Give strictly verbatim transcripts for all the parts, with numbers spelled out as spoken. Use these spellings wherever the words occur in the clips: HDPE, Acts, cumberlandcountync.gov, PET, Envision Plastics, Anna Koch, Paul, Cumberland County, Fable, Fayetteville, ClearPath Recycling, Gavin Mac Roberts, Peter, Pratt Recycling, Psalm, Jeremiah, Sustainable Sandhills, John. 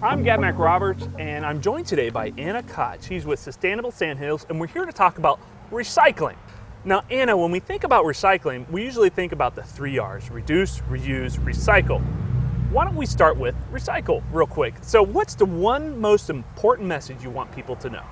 I'm Gavin Mac Roberts, and I'm joined today by Anna Koch. She's with Sustainable Sandhills, and we're here to talk about recycling. Now, Anna, when we think about recycling, we usually think about the three R's: reduce, reuse, recycle. Why don't we start with recycle real quick? So what's the one most important message you want people to know?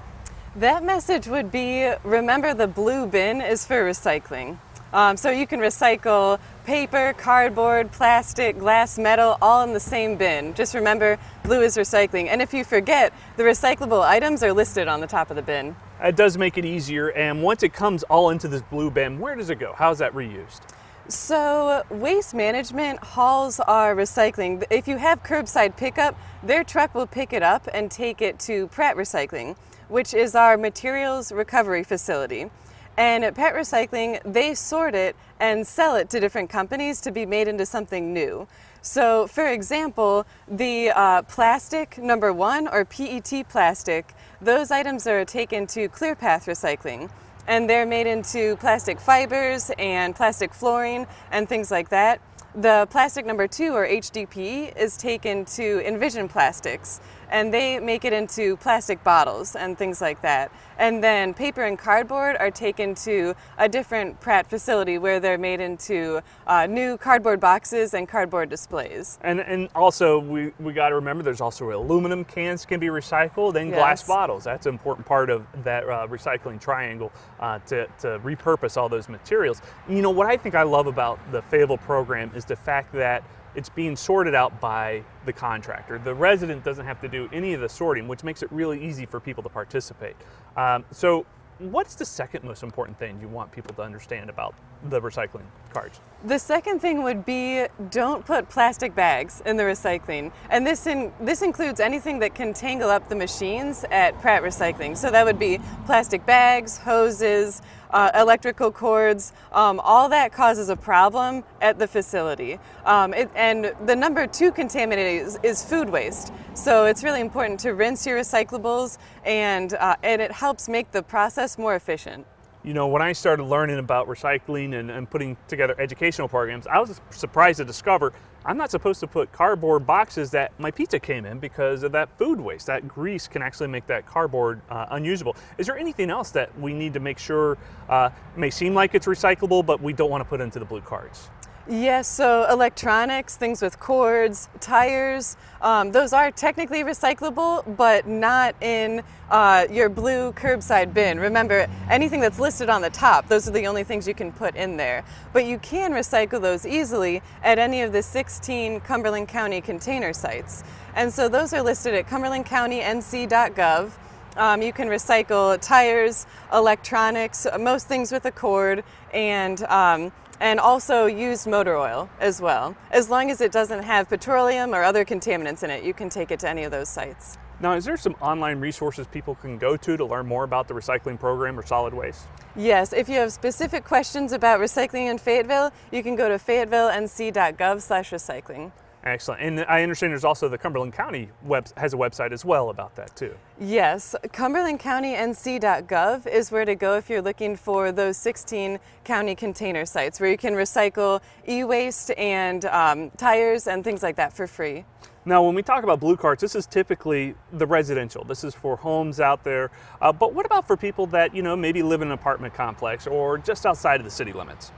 That message would be, remember the blue bin is for recycling. Um, so you can recycle paper, cardboard, plastic, glass, metal, all in the same bin. Just remember, blue is recycling. And if you forget, the recyclable items are listed on the top of the bin. It does make it easier. And once it comes all into this blue bin, where does it go? How is that reused? So waste management hauls our recycling. If you have curbside pickup, their truck will pick it up and take it to Pratt Recycling, which is our materials recovery facility. And at Pratt Recycling, they sort it and sell it to different companies to be made into something new. So, for example, the uh, plastic number one or P E T plastic, those items are taken to ClearPath Recycling. And they're made into plastic fibers and plastic flooring and things like that. The plastic number two, or H D P E, is taken to Envision Plastics, and they make it into plastic bottles and things like that. And then paper and cardboard are taken to a different Pratt facility where they're made into uh, new cardboard boxes and cardboard displays. And and also we, we got to remember there's also aluminum cans can be recycled, and yes, glass bottles. That's an important part of that uh, recycling triangle uh, to, to repurpose all those materials. You know, what I think I love about the Fable program is is the fact that it's being sorted out by the contractor. The resident doesn't have to do any of the sorting, which makes it really easy for people to participate. Um, so what's the second most important thing you want people to understand about the recycling cards? The second thing would be, don't put plastic bags in the recycling. And this in, this includes anything that can tangle up the machines at Pratt Recycling. So that would be plastic bags, hoses, uh, electrical cords. Um, all that causes a problem at the facility. Um, it, and the number two contaminant is, is food waste. So it's really important to rinse your recyclables, and uh, and it helps make the process more efficient. You know, when I started learning about recycling and, and putting together educational programs, I was surprised to discover I'm not supposed to put cardboard boxes that my pizza came in because of that food waste. That grease can actually make that cardboard uh, unusable. Is there anything else that we need to make sure uh, may seem like it's recyclable, but we don't want to put into the blue cards? Yes, so electronics, things with cords, tires, um, those are technically recyclable, but not in uh, your blue curbside bin. Remember, anything that's listed on the top, those are the only things you can put in there. But you can recycle those easily at any of the sixteen Cumberland County container sites. And so those are listed at cumberland county n c dot gov. Um, you can recycle tires, electronics, most things with a cord, and um, and also used motor oil as well. As long as it doesn't have petroleum or other contaminants in it, you can take it to any of those sites. Now, is there some online resources people can go to to learn more about the recycling program or solid waste? Yes, if you have specific questions about recycling in Fayetteville, you can go to fayetteville n c dot gov slash recycling. Excellent. And I understand there's also the Cumberland County web has a website as well about that too. Yes, cumberland county n c dot gov is where to go if you're looking for those sixteen county container sites where you can recycle e-waste and um, tires and things like that for free. Now, when we talk about blue cards, this is typically the residential. This is for homes out there. Uh, but what about for people that, you know, maybe live in an apartment complex or just outside of the city limits?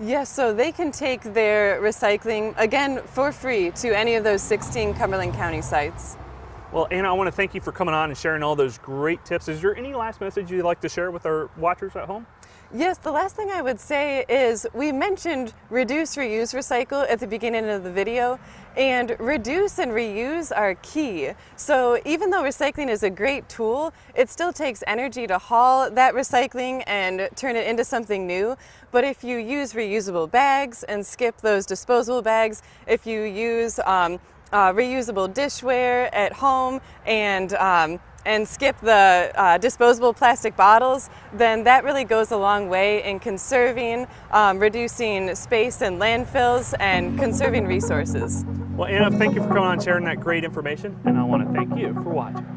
Yes, so they can take their recycling, again, for free to any of those sixteen Cumberland County sites. Well, Anna, I want to thank you for coming on and sharing all those great tips. Is there any last message you'd like to share with our watchers at home? Yes, the last thing I would say is we mentioned reduce, reuse, recycle at the beginning of the video, and reduce and reuse are key. So even though recycling is a great tool, it still takes energy to haul that recycling and turn it into something new. But if you use reusable bags and skip those disposable bags, if you use um, uh, reusable dishware at home and um, and skip the uh, disposable plastic bottles, then that really goes a long way in conserving, um, reducing space in landfills, and conserving resources. Well, Anna, thank you for coming on and sharing that great information, and I want to thank you for watching.